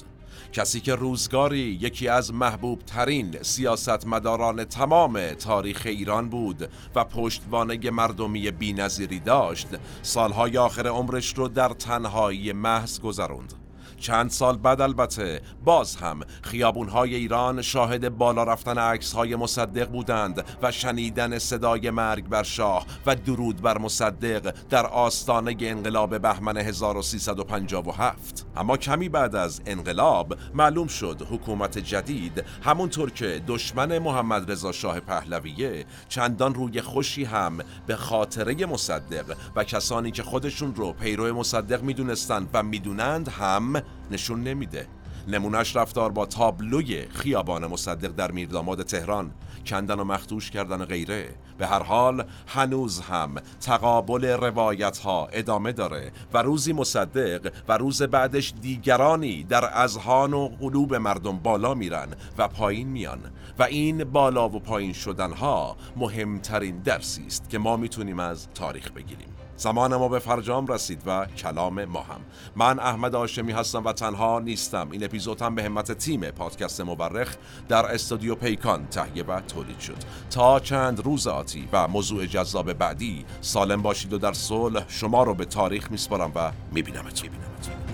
کسی که روزگاری یکی از محبوب ترین سیاستمداران تمام تاریخ ایران بود و پشتوانه مردمی بی‌نظیری داشت، سالهای آخر عمرش رو در تنهایی محض گذروند. چند سال بعد البته باز هم خیابون‌های ایران شاهد بالا رفتن عکس‌های مصدق بودند و شنیدن صدای مرگ بر شاه و درود بر مصدق در آستانه انقلاب بهمن 1357. اما کمی بعد از انقلاب معلوم شد حکومت جدید، همونطور که دشمن محمد رضا شاه پهلویه، چندان روی خوشی هم به خاطره مصدق و کسانی که خودشون رو پیرو مصدق میدونستند و میدونند هم نشون نمیده. نمونش رفتار با تابلوی خیابان مصدق در میرداماد تهران، کندن و مختوش کردن و غیره. به هر حال هنوز هم تقابل روایت ها ادامه داره و روزی مصدق و روز بعدش دیگرانی در اذهان و قلوب مردم بالا میرن و پایین میان و این بالا و پایین شدن ها مهمترین درسی است که ما میتونیم از تاریخ بگیریم. زمان ما به فرجام رسید و کلام ما هم. من احمد هاشمی هستم و تنها نیستم. این اپیزود هم به همت تیم پادکست مورخ در استودیو پیکان تهیه و تولید شد. تا چند روز آتی و موضوع جذاب بعدی، سالم باشید و در صلح شما رو به تاریخ میسپارم و میبینمتون.